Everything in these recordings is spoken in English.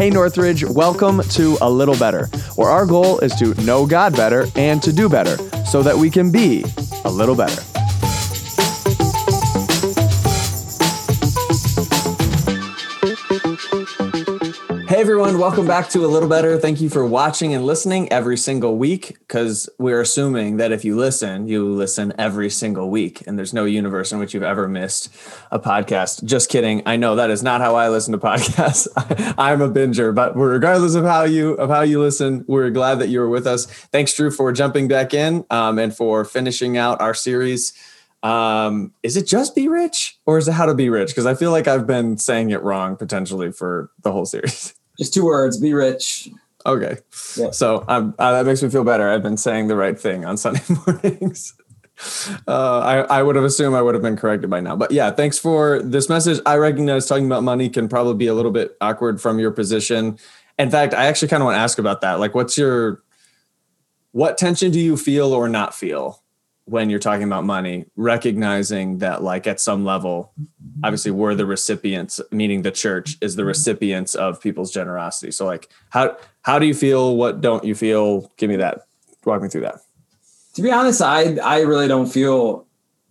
Hey Northridge, welcome to A Little Better, where our goal is to know God better and to do better so that we can be a little better. Hey everyone, welcome back to A Little Better. Thank you for watching and listening every single week, because we're assuming that if you listen every single week, and there's no universe in which you've ever missed a podcast. Just kidding. I know that is not how I listen to podcasts. I'm a binger, but regardless of how you listen, we're glad that you were with us. Thanks, Drew, for jumping back in and for finishing out our series. Is it just Be Rich, or is it How to Be Rich? Because I feel like I've been saying it wrong potentially for the whole series. Just two words, be rich. Okay. Yeah. So that makes me feel better. I've been saying the right thing on Sunday mornings. I would have assumed I would have been corrected by now. But yeah, thanks for this message. I recognize talking about money can probably be a little bit awkward from your position. In fact, I actually kind of want to ask about that. Like, what tension do you feel or not feel when you're talking about money, recognizing that, like, at some level, obviously we're the recipients, meaning the church is the recipients of people's generosity. So, like, how do you feel? What don't you feel? Give me that. Walk me through that. To be honest, I really don't feel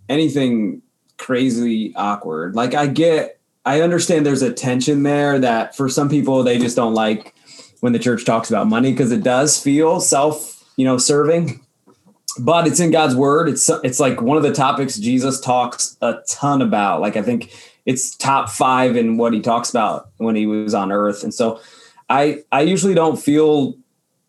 anything crazy awkward. Like, I understand there's a tension there that for some people, they just don't like when the church talks about money, because it does feel self-serving. But it's in God's word. It's like one of the topics Jesus talks a ton about. Like, I think it's top 5 in what he talks about when he was on earth. And so I usually don't feel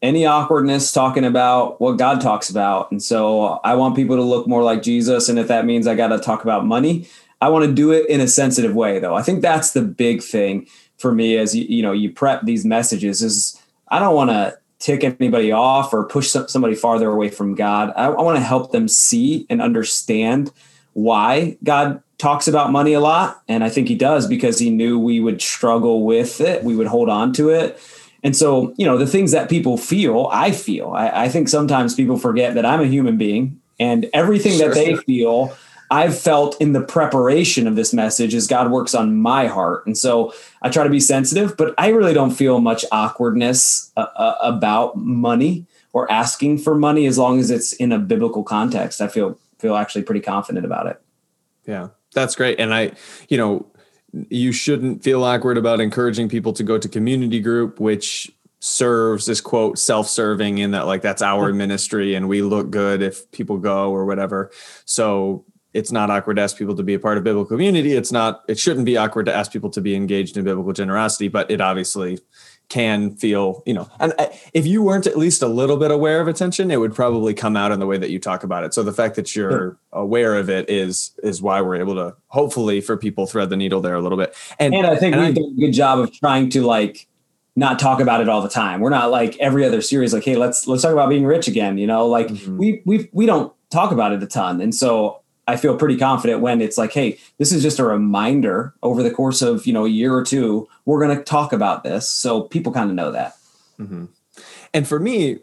any awkwardness talking about what God talks about. And so I want people to look more like Jesus. And if that means I got to talk about money, I want to do it in a sensitive way, though. I think that's the big thing for me as you prep these messages is I don't want to tick anybody off or push somebody farther away from God. I want to help them see and understand why God talks about money a lot. And I think he does because he knew we would struggle with it. We would hold on to it. And so, the things that people feel, I feel. I think sometimes people forget that I'm a human being, and everything that they feel, I've felt in the preparation of this message as God works on my heart. And so I try to be sensitive, but I really don't feel much awkwardness about money or asking for money, as long as it's in a biblical context. I feel actually pretty confident about it. Yeah, that's great. And you shouldn't feel awkward about encouraging people to go to community group, which serves this quote self-serving in that, like, that's our ministry and we look good if people go or whatever. So it's not awkward to ask people to be a part of biblical community. It shouldn't be awkward to ask people to be engaged in biblical generosity, but it obviously can feel, and if you weren't at least a little bit aware of attention, it would probably come out in the way that you talk about it. So the fact that you're aware of it is why we're able to hopefully for people thread the needle there a little bit. And I think we've done a good job of trying to, like, not talk about it all the time. We're not like every other series, like, hey, let's talk about being rich again. Mm-hmm. we don't talk about it a ton. And so I feel pretty confident when it's like, hey, this is just a reminder over the course of, a year or two, we're going to talk about this. So people kind of know that. Mm-hmm. And for me,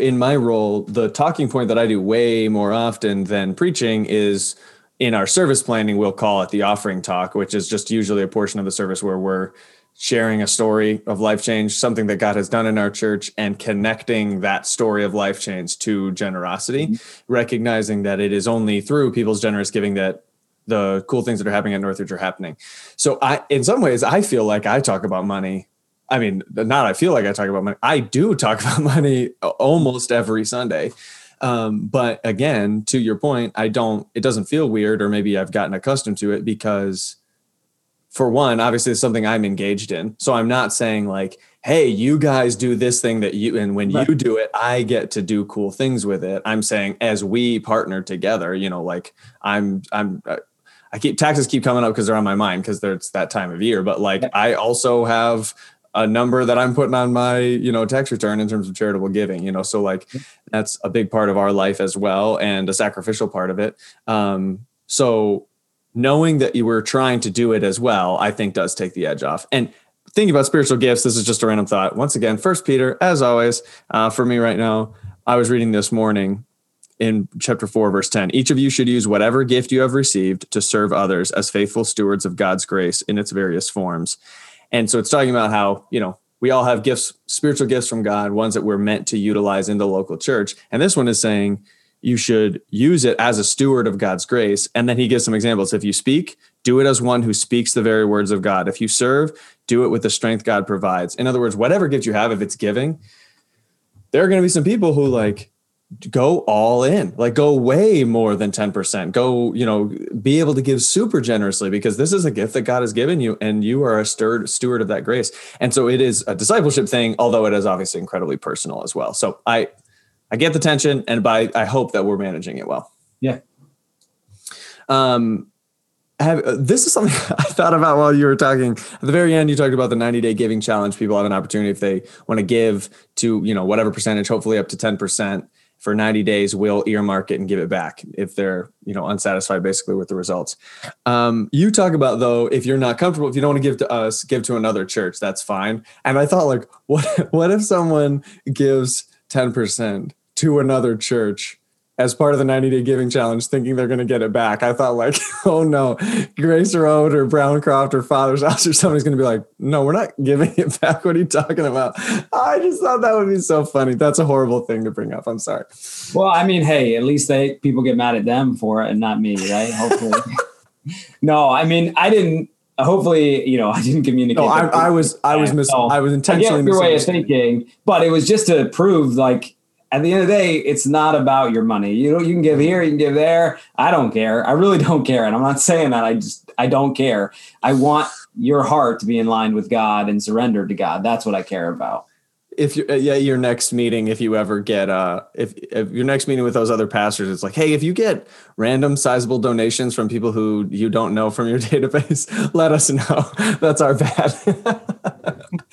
in my role, the talking point that I do way more often than preaching is in our service planning, we'll call it the offering talk, which is just usually a portion of the service where we're sharing a story of life change, something that God has done in our church, and connecting that story of life change to generosity, mm-hmm. recognizing that it is only through people's generous giving that the cool things that are happening at Northridge are happening. So in some ways, I feel like I talk about money. I mean, not I feel like I talk about money. I do talk about money almost every Sunday. But again, to your point, it doesn't feel weird, or maybe I've gotten accustomed to it because, for one, obviously it's something I'm engaged in. So I'm not saying like, hey, you guys do this thing and when you do it, I get to do cool things with it. I'm saying as we partner together, like taxes keep coming up because they're on my mind because it's that time of year. But like, I also have a number that I'm putting on my, tax return in terms of charitable giving, so like that's a big part of our life as well. And a sacrificial part of it. So knowing that you were trying to do it as well, I think does take the edge off. And thinking about spiritual gifts, this is just a random thought. Once again, 1 Peter, as always, for me right now, I was reading this morning in chapter 4, verse 10. Each of you should use whatever gift you have received to serve others as faithful stewards of God's grace in its various forms. And so it's talking about how, we all have gifts, spiritual gifts from God, ones that we're meant to utilize in the local church. And this one is saying you should use it as a steward of God's grace. And then he gives some examples. If you speak, do it as one who speaks the very words of God. If you serve, do it with the strength God provides. In other words, whatever gift you have, if it's giving, there are going to be some people who like go all in, like go way more than 10%, go, you know, be able to give super generously because this is a gift that God has given you and you are a steward of that grace. And so it is a discipleship thing, although it is obviously incredibly personal as well. So I get the tension and I hope that we're managing it well. Yeah. This is something I thought about while you were talking. At the very end, you talked about the 90-day giving challenge. People have an opportunity if they want to give to, you know, whatever percentage, hopefully up to 10% for 90 days, we'll earmark it and give it back if they're, you know, unsatisfied basically with the results. You talk about though, if you're not comfortable, if you don't want to give to us, give to another church, that's fine. And I thought like, what if someone gives 10% to another church as part of the 90-day giving challenge, thinking they're going to get it back? I thought like, oh no, Grace Road or Browncroft or Father's House or somebody's going to be like, no, we're not giving it back. What are you talking about? I just thought that would be so funny. That's a horrible thing to bring up. I'm sorry. Well, I mean, hey, at least people get mad at them for it and not me, right? Hopefully. No, I mean, I didn't. Hopefully, you know, I didn't communicate. No, I was intentionally your way of thinking, but it was just to prove like, at the end of the day, it's not about your money. You know, you can give here, you can give there. I don't care. I really don't care. And I'm not saying that. I don't care. I want your heart to be in line with God and surrendered to God. That's what I care about. If you're, your next meeting, if you ever get, if your next meeting with those other pastors, it's like, hey, if you get random sizable donations from people who you don't know from your database, let us know. That's our bad.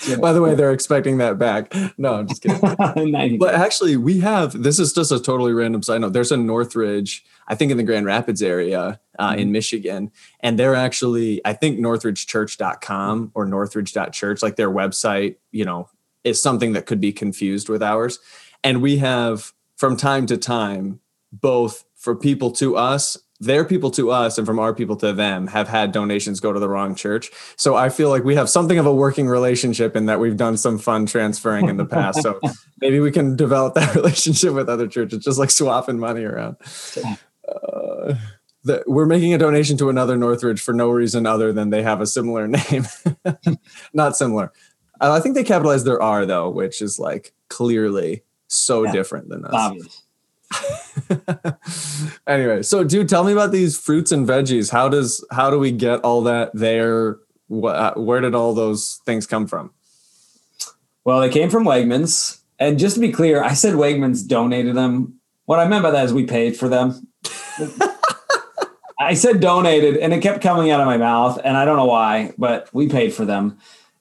Yeah. By the way, they're expecting that back. No, I'm just kidding. But actually we have, this is just a totally random side note. There's a Northridge, I think in the Grand Rapids area in Michigan. And they're actually, I think northridgechurch.com or northridge.church, like their website, you know, is something that could be confused with ours. And we have from time to time, both for people to us, their people to us, and from our people to them have had donations go to the wrong church. So I feel like we have something of a working relationship in that we've done some fun transferring in the past. So maybe we can develop that relationship with other churches, just like swapping money around. We're making a donation to another Northridge for no reason other than they have a similar name. Not similar. I think they capitalize their R though, which is like clearly so different than us. Obvious. Anyway, so dude, tell me about these fruits and veggies. How do we get all that there? Where did all those things come from? Well, they came from Wegmans. And just to be clear, I said Wegmans donated them. What I meant by that is we paid for them. I said donated and it kept coming out of my mouth and I don't know why, but we paid for them.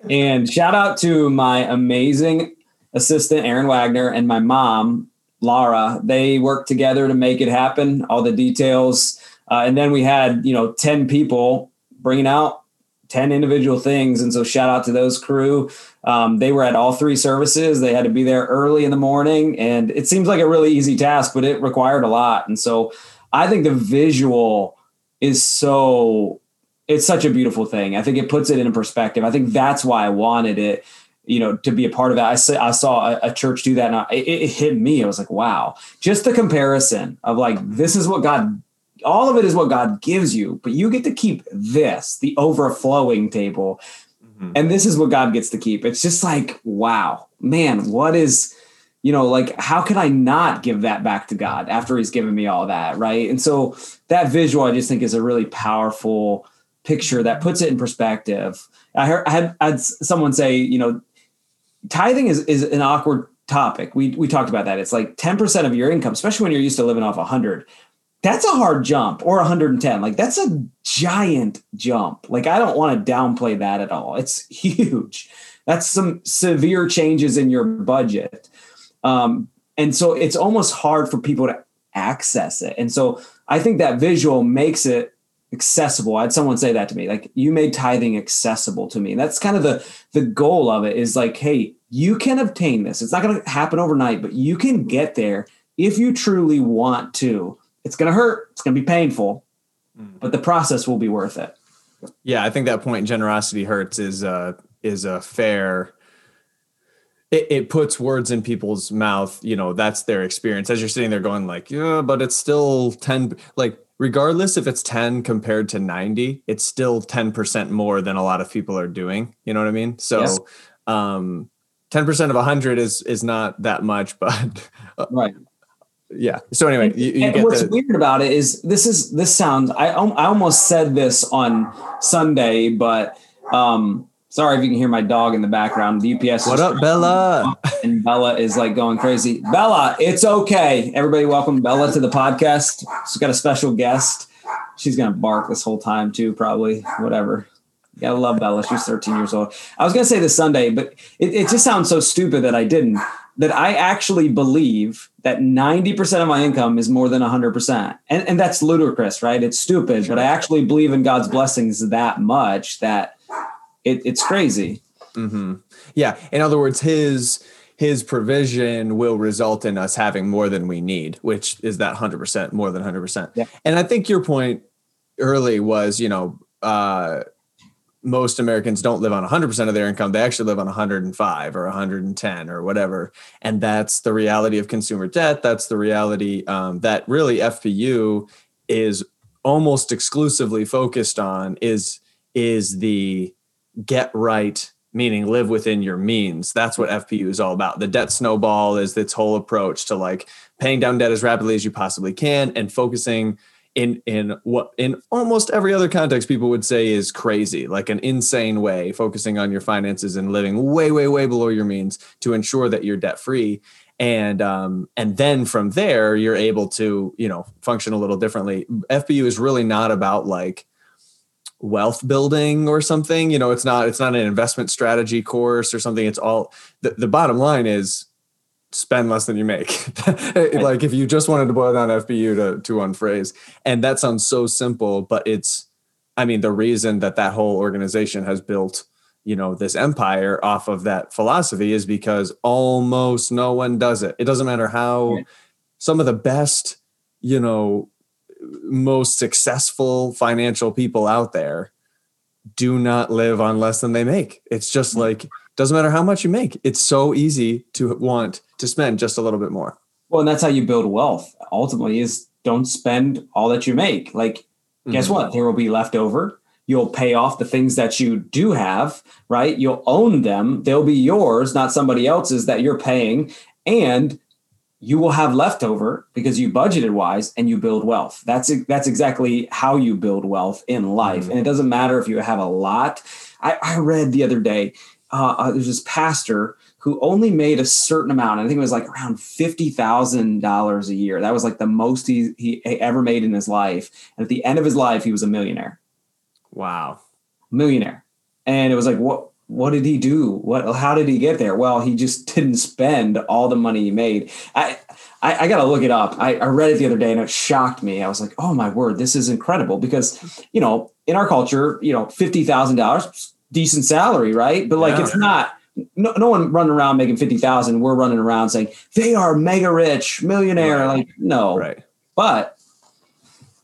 And shout out to my amazing assistant, Aaron Wagner, and my mom, Lara. They worked together to make it happen, all the details. And then we had, 10 people bringing out 10 individual things. And so shout out to those crew. They were at all three services. They had to be there early in the morning. And it seems like a really easy task, but it required a lot. And so I think the visual is it's such a beautiful thing. I think it puts it in perspective. I think that's why I wanted it, to be a part of that. I saw a church do that and it hit me. I was like, wow, just the comparison of like, this is what God, all of it is what God gives you, but you get to keep this, the overflowing table. Mm-hmm. And this is what God gets to keep. It's just like, wow, man, what is, like, how can I not give that back to God after he's given me all that? Right. And so that visual, I just think is a really powerful picture that puts it in perspective. I had someone say, tithing is an awkward topic. We talked about that. It's like 10% of your income, especially when you're used to living off 100. That's a hard jump, or 110. Like that's a giant jump. Like I don't want to downplay that at all. It's huge. That's some severe changes in your budget. And so it's almost hard for people to access it. And so I think that visual makes it accessible. I had someone say that to me, like, you made tithing accessible to me. And that's kind of the goal of it is like, hey, you can obtain this. It's not going to happen overnight, but you can get there if you truly want to. It's going to hurt. It's going to be painful, but the process will be worth it. Yeah. I think that point, generosity hurts, is a fair it puts words in people's mouth. You know, that's their experience, as you're sitting there going like, yeah, but it's still 10, like regardless if it's 10 compared to 90, it's still 10% more than a lot of people are doing. You know what I mean? So, yes. 10% of 100 is not that much, but right. Yeah. So anyway, you get what's weird about it is this sounds, I almost said this on Sunday, but, sorry if you can hear my dog in the background. The UPS. What up, Bella? And Bella is like going crazy. Bella, it's okay. Everybody welcome Bella to the podcast. She's got a special guest. She's going to bark this whole time too, probably, whatever. You gotta love Bella. She's 13 years old. I was going to say this Sunday, but it just sounds so stupid that I didn't, that I actually believe that 90% of my income is more than 100%. And that's ludicrous, right? It's stupid, but I actually believe in God's blessings that much that it's crazy. Mm-hmm. Yeah. In other words, his provision will result in us having more than we need, which is that 100%, more than 100%. Yeah. And I think your point early was, you know, most Americans don't live on 100% of their income. They actually live on 105 or 110 or whatever. And that's the reality of consumer debt. That's the reality that really FPU is almost exclusively focused on is the get right, meaning live within your means. That's what FPU is all about. The debt snowball is its whole approach to like paying down debt as rapidly as you possibly can and focusing in what in almost every other context people would say is crazy, like an insane way, focusing on your finances and living way, way, way below your means to ensure that you're debt free. And then from there, you're able to, you know, function a little differently. FPU is really not about like wealth building or something, you know, it's not an investment strategy course or something. It's all the bottom line is spend less than you make. Like if you just wanted to boil down FPU to one phrase, and that sounds so simple, but it's, I mean, the reason that whole organization has built, you know, this empire off of that philosophy is because almost no one does it. It doesn't matter how some of the best, you know, most successful financial people out there do not live on less than they make. It's just like, doesn't matter how much you make. It's so easy to want to spend just a little bit more. Well, and that's how you build wealth ultimately is don't spend all that you make. Like, guess what? There will be left over. You'll pay off the things that you do have, right? You'll own them. They'll be yours, not somebody else's that you're paying. And you will have leftover because you budgeted wise and you build wealth. That's exactly how you build wealth in life. Mm-hmm. And it doesn't matter if you have a lot. I read the other day, there's this pastor who only made a certain amount. I think it was like around $50,000 a year. That was like the most he ever made in his life. And at the end of his life, he was a millionaire. Wow. Millionaire. And it was like, what did he do? How did he get there? Well, he just didn't spend all the money he made. I got to look it up. I read it the other day and it shocked me. I was like, oh my word, this is incredible because, you know, in our culture, you know, $50,000, decent salary, right? But like, it's not, no one running around making 50,000. We're running around saying they are mega rich, millionaire. Right. Like, no, right. But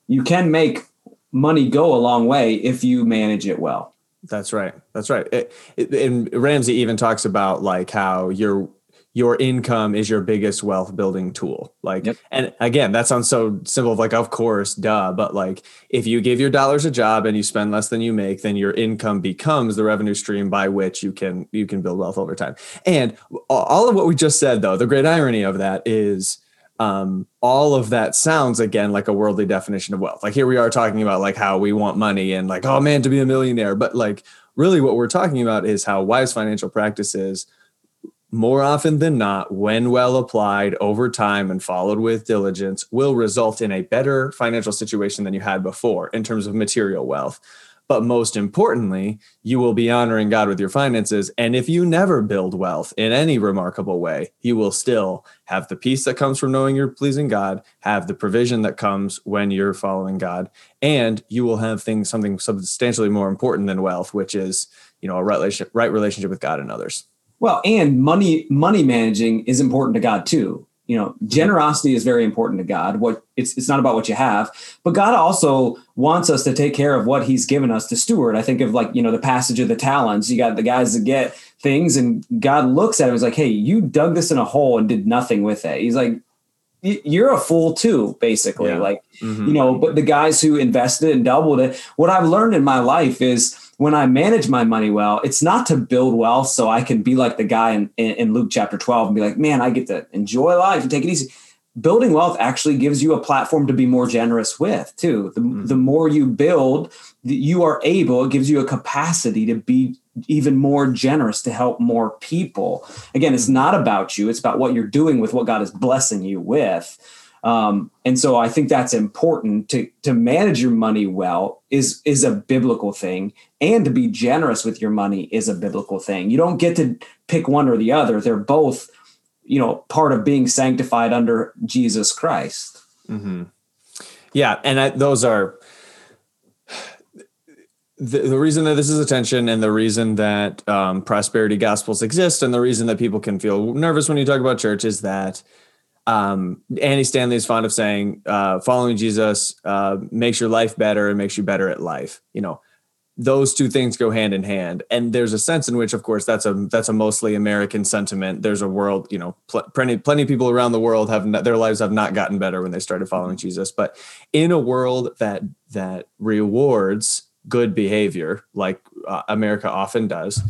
you can make money go a long way if you manage it well. That's right. That's right. And Ramsey even talks about like how your income is your biggest wealth building tool. Like, and again, that sounds so simple of like, of course, duh. But like, if you give your dollars a job and you spend less than you make, then your income becomes the revenue stream by which you can build wealth over time. And all of what we just said, though, the great irony of that is, all of that sounds again like a worldly definition of wealth. Like here we are talking about like how we want money and like, oh man, to be a millionaire. But like really what we're talking about is how wise financial practices more often than not, when well applied over time and followed with diligence, will result in a better financial situation than you had before in terms of material wealth. But most importantly, you will be honoring God with your finances. And if you never build wealth in any remarkable way, you will still have the peace that comes from knowing you're pleasing God, have the provision that comes when you're following God, and you will have something substantially more important than wealth, which is, you know, a right relationship with God and others. Well, and money managing is important to God too. you know, generosity is very important to God. It's not about what you have, but God also wants us to take care of what he's given us to steward. I think of, like, you know, the passage of the talents. You got the guys that get things and God looks at him and is like, hey, you dug this in a hole and did nothing with it. He's like, you're a fool too, basically. Yeah. Like, mm-hmm. you know, but the guys who invested and doubled it, what I've learned in my life is when I manage my money well, it's not to build wealth so I can be like the guy in Luke chapter 12 and be like, man, I get to enjoy life and take it easy. Building wealth actually gives you a platform to be more generous with too. The more you build, you are able, it gives you a capacity to be even more generous, to help more people. Again, it's not about you. It's about what you're doing with what God is blessing you with. And so I think that's important to manage your money well is a biblical thing, and to be generous with your money is a biblical thing. You don't get to pick one or the other. They're both, you know, part of being sanctified under Jesus Christ. Mm-hmm. Yeah. And those are the reason that this is attention, and the reason that prosperity gospels exist, and the reason that people can feel nervous when you talk about church is that Andy Stanley is fond of saying, following Jesus makes your life better and makes you better at life. You know, those two things go hand in hand. And there's a sense in which, of course, that's a mostly American sentiment. There's a world, you know, plenty of people around the world their lives have not gotten better when they started following Jesus. But in a world that rewards good behavior, like America often does,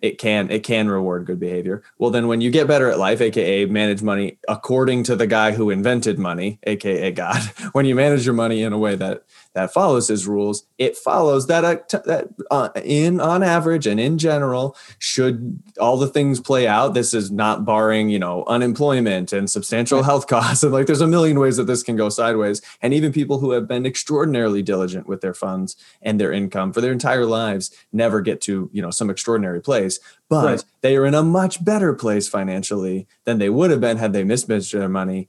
it can reward good behavior. Well, then when you get better at life, AKA manage money according to the guy who invented money, AKA God, when you manage your money in a way that follows his rules, it follows that on average and in general, should all the things play out, this is not barring, you know, unemployment and substantial health costs. And like, there's a million ways that this can go sideways. And even people who have been extraordinarily diligent with their funds and their income for their entire lives never get to, you know, some extraordinary place, but right. They are in a much better place financially than they would have been had they mismanaged their money.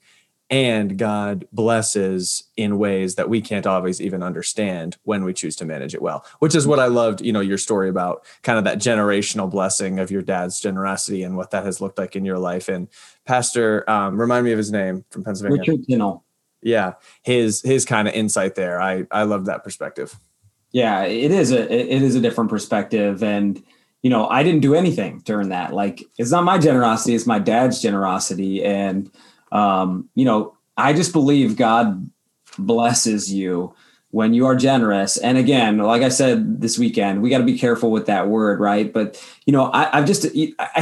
And God blesses in ways that we can't always even understand when we choose to manage it well, which is what I loved, you know, your story about kind of that generational blessing of your dad's generosity and what that has looked like in your life. And Pastor, remind me of his name from Pennsylvania. Richard Kinnell. Yeah. His kind of insight there. I love that perspective. Yeah, it is a different perspective. And, you know, I didn't do anything during that. Like, it's not my generosity, it's my dad's generosity. And, you know, I just believe God blesses you when you are generous. And again, like I said this weekend, we got to be careful with that word, right? But, you know, I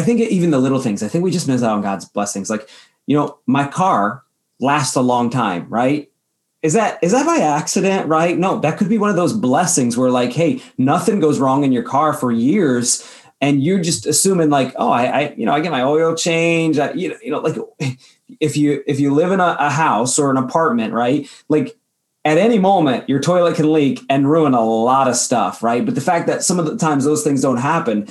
think even the little things, I think we just miss out on God's blessings. Like, you know, my car lasts a long time, right? Is that by accident, right? No, that could be one of those blessings where, like, hey, nothing goes wrong in your car for years, and you're just assuming, like, oh, I get my oil change. You know, like, if you live in a house or an apartment, right? Like, at any moment, your toilet can leak and ruin a lot of stuff, right? But the fact that some of the times those things don't happen,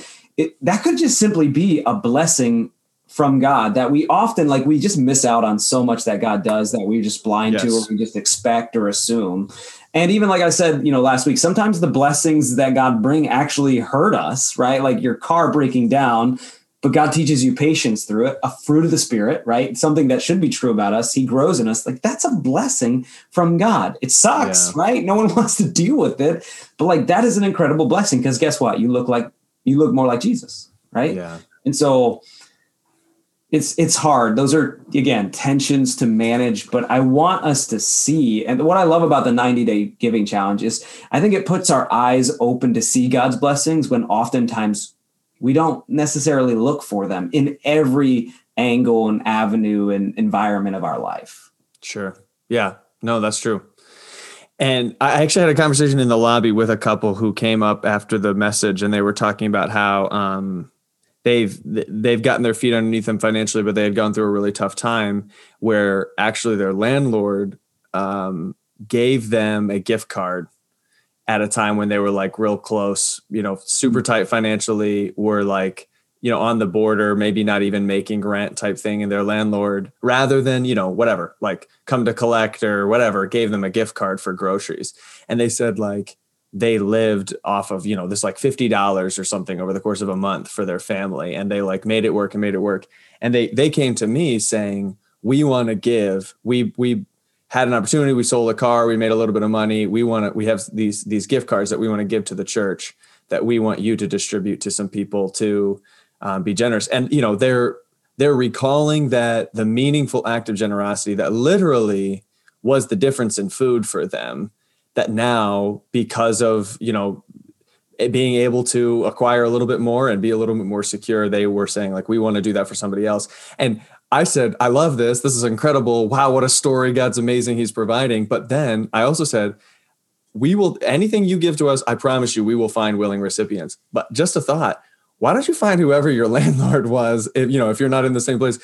that could just simply be a blessing from God that we often, like, we just miss out on so much that God does that we're just blind to, or we just expect or assume. And even, like I said, you know, last week, sometimes the blessings that God bring actually hurt us, right? Like your car breaking down, but God teaches you patience through it, a fruit of the Spirit, right? Something that should be true about us. He grows in us. Like, that's a blessing from God. It sucks, right? No one wants to deal with it, but, like, that is an incredible blessing. 'Cause guess what? You look more like Jesus, right? Yeah. And so, It's hard. Those are, again, tensions to manage, but I want us to see. And what I love about the 90-day giving challenge is I think it puts our eyes open to see God's blessings when oftentimes we don't necessarily look for them in every angle and avenue and environment of our life. Sure. Yeah, no, that's true. And I actually had a conversation in the lobby with a couple who came up after the message, and they were talking about how, they've gotten their feet underneath them financially, but they had gone through a really tough time where actually their landlord gave them a gift card at a time when they were, like, real close, you know, super tight financially, were, like, you know, on the border, maybe not even making rent type thing. And their landlord, rather than, you know, whatever, like, come to collect or whatever, gave them a gift card for groceries. And they said, like, they lived off of, you know, this, like, $50 or something over the course of a month for their family. And they, like, made it work. And they came to me saying, we want to give. We had an opportunity. We sold a car. We made a little bit of money. We have these gift cards that we want to give to the church that we want you to distribute to some people to be generous. And, you know, they're recalling that the meaningful act of generosity that literally was the difference in food for them, that now, because of, you know, it being able to acquire a little bit more and be a little bit more secure, they were saying, like, we want to do that for somebody else. And I said, I love this. This is incredible. Wow, what a story. God's amazing. He's providing. But then I also said, anything you give to us, I promise you, we will find willing recipients. But just a thought, why don't you find whoever your landlord was? If you're not in the same place,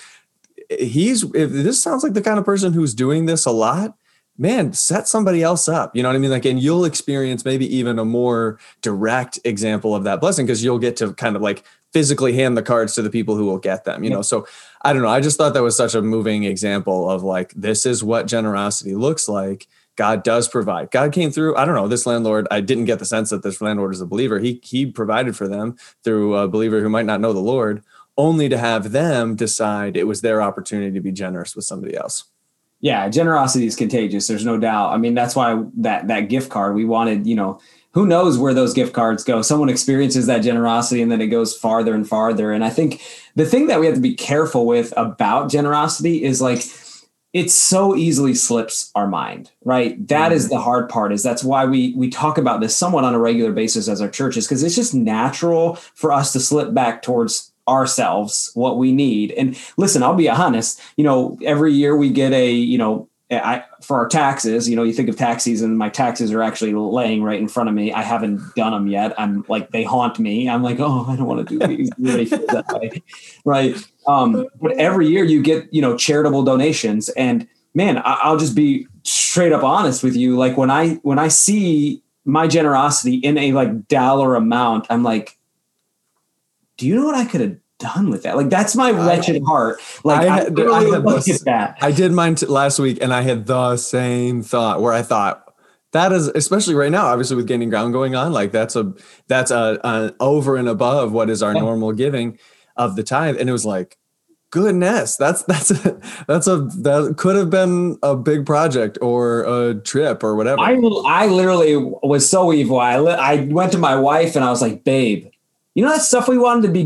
if this sounds like the kind of person who's doing this a lot, man, set somebody else up. You know what I mean? Like, and you'll experience maybe even a more direct example of that blessing, because you'll get to kind of like physically hand the cards to the people who will get them, you know? So I don't know. I just thought that was such a moving example of, like, this is what generosity looks like. God does provide. God came through. I don't know. This landlord, I didn't get the sense that this landlord is a believer. He provided for them through a believer who might not know the Lord, only to have them decide it was their opportunity to be generous with somebody else. Yeah, generosity is contagious. There's no doubt. I mean, that's why that gift card, we wanted, you know, who knows where those gift cards go. Someone experiences that generosity and then it goes farther and farther. And I think the thing that we have to be careful with about generosity is, like, it so easily slips our mind, right? That is the hard part, is that's why we talk about this somewhat on a regular basis as our churches, because it's just natural for us to slip back towards ourselves, what we need. And listen, I'll be honest, you know, every year we get for our taxes, you know, you think of tax season, my taxes are actually laying right in front of me. I haven't done them yet. I'm like, they haunt me. I'm like, oh, I don't want to do these. Really feels that way. Right. But every year you get, you know, charitable donations, and man, I'll just be straight up honest with you. Like, when I see my generosity in a, like, dollar amount, I'm like, do you know what I could have done with that? Like, that's my wretched heart. Like, I did mine last week, and I had the same thought where I thought, that is, especially right now, obviously with Gaining Ground going on, like, that's over and above what is our normal giving of the tithe. And it was like, goodness, that could have been a big project or a trip or whatever. I literally was so evil. I went to my wife and I was like, babe, you know that stuff we wanted to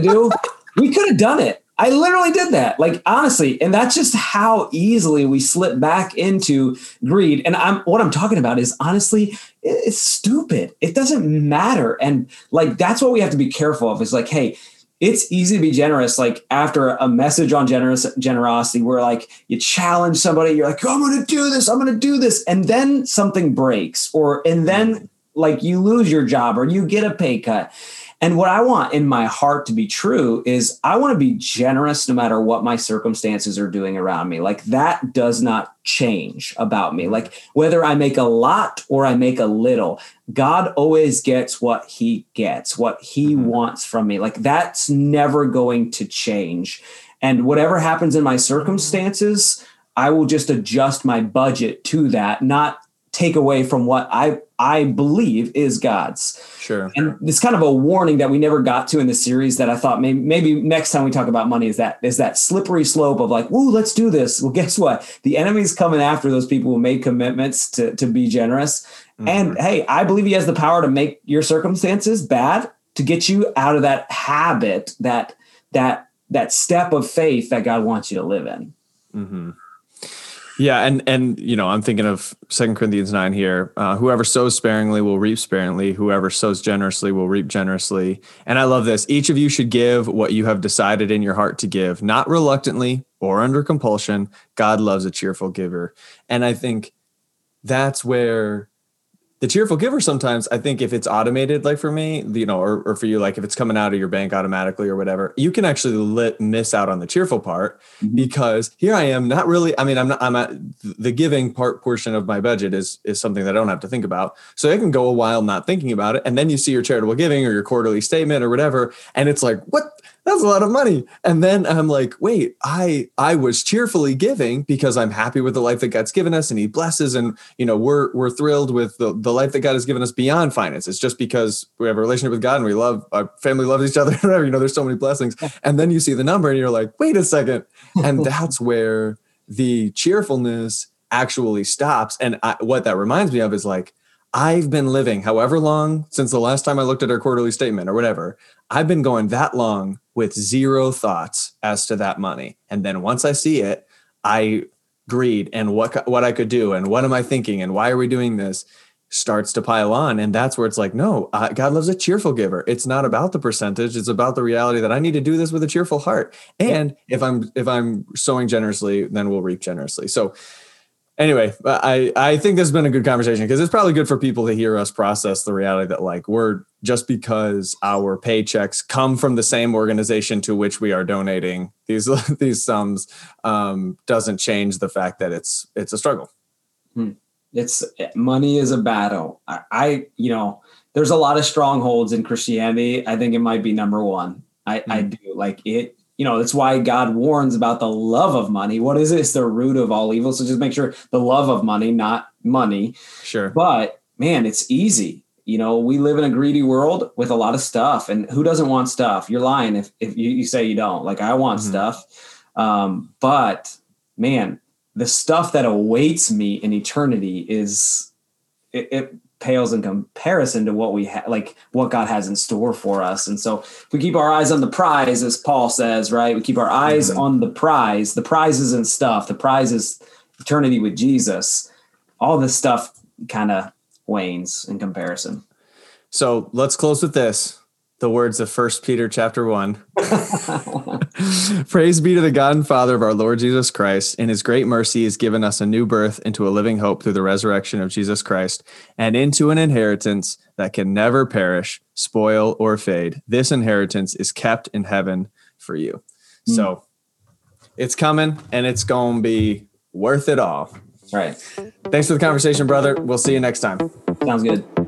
do? We could have done it. I literally did that. Like, honestly, and that's just how easily we slip back into greed. And what I'm talking about is, honestly, it's stupid. It doesn't matter. And, like, that's what we have to be careful of, is like, hey, it's easy to be generous. Like, after a message on generosity, where, like, you challenge somebody, you're like, I'm going to do this. And then something breaks, like, you lose your job or you get a pay cut. And what I want in my heart to be true is, I want to be generous no matter what my circumstances are doing around me. Like, that does not change about me. Like, whether I make a lot or I make a little, God always gets what he gets, what he wants from me. Like, that's never going to change. And whatever happens in my circumstances, I will just adjust my budget to that, not take away from what I believe is God's. Sure. And it's kind of a warning that we never got to in the series, that I thought maybe next time we talk about money, is that slippery slope of, like, woo, let's do this. Well, guess what? The enemy's coming after those people who made commitments to be generous. Mm-hmm. And hey, I believe he has the power to make your circumstances bad, to get you out of that habit, that step of faith that God wants you to live in. Mm-hmm. Yeah. And, you know, I'm thinking of 2 Corinthians 9 here. Whoever sows sparingly will reap sparingly. Whoever sows generously will reap generously. And I love this. Each of you should give what you have decided in your heart to give, not reluctantly or under compulsion. God loves a cheerful giver. And I think that's where the cheerful giver, sometimes, I think, if it's automated, like for me, you know, or for you, like if it's coming out of your bank automatically or whatever, you can actually miss out on the cheerful part, because here I am not really, I mean, I'm at the giving portion of my budget is something that I don't have to think about. So I can go a while not thinking about it. And then you see your charitable giving or your quarterly statement or whatever, and it's like, what? that's a lot of money. And then I'm like, wait, I was cheerfully giving because I'm happy with the life that God's given us and he blesses. And, you know, we're thrilled with the life that God has given us beyond finances, just because we have a relationship with God and we love our family, loves each other, whatever, you know, there's so many blessings. And then you see the number and you're like, wait a second. And that's where the cheerfulness actually stops. And what that reminds me of is like, I've been living however long since the last time I looked at our quarterly statement or whatever, I've been going that long with zero thoughts as to that money. And then once I see it, I greed and what I could do and what am I thinking and why are we doing this starts to pile on. And that's where it's like, no, God loves a cheerful giver. It's not about the percentage. It's about the reality that I need to do this with a cheerful heart. And if I'm sowing generously, then we'll reap generously. So anyway, I think this has been a good conversation because it's probably good for people to hear us process the reality that like we're just because our paychecks come from the same organization to which we are donating these sums doesn't change the fact that it's a struggle. It's money is a battle. I you know, there's a lot of strongholds in Christianity. I think it might be number one. I do like it. You know, that's why God warns about the love of money. What is it? It's the root of all evil. So just make sure the love of money, not money. Sure. But man, it's easy. You know, we live in a greedy world with a lot of stuff, and who doesn't want stuff? You're lying if you say you don't. Like I want stuff. But man, the stuff that awaits me in eternity is it pales in comparison to what we like what God has in store for us. And so if we keep our eyes on the prize, as Paul says, right? We keep our eyes on the prize. The prize isn't stuff. The prize is eternity with Jesus. All this stuff kind of wanes in comparison. So let's close with this. The words of 1 Peter chapter 1. Praise be to the God and Father of our Lord Jesus Christ. In his great mercy, he's given us a new birth into a living hope through the resurrection of Jesus Christ and into an inheritance that can never perish, spoil, or fade. This inheritance is kept in heaven for you. So it's coming and it's going to be worth it all. All right. Thanks for the conversation, brother. We'll see you next time. Sounds good.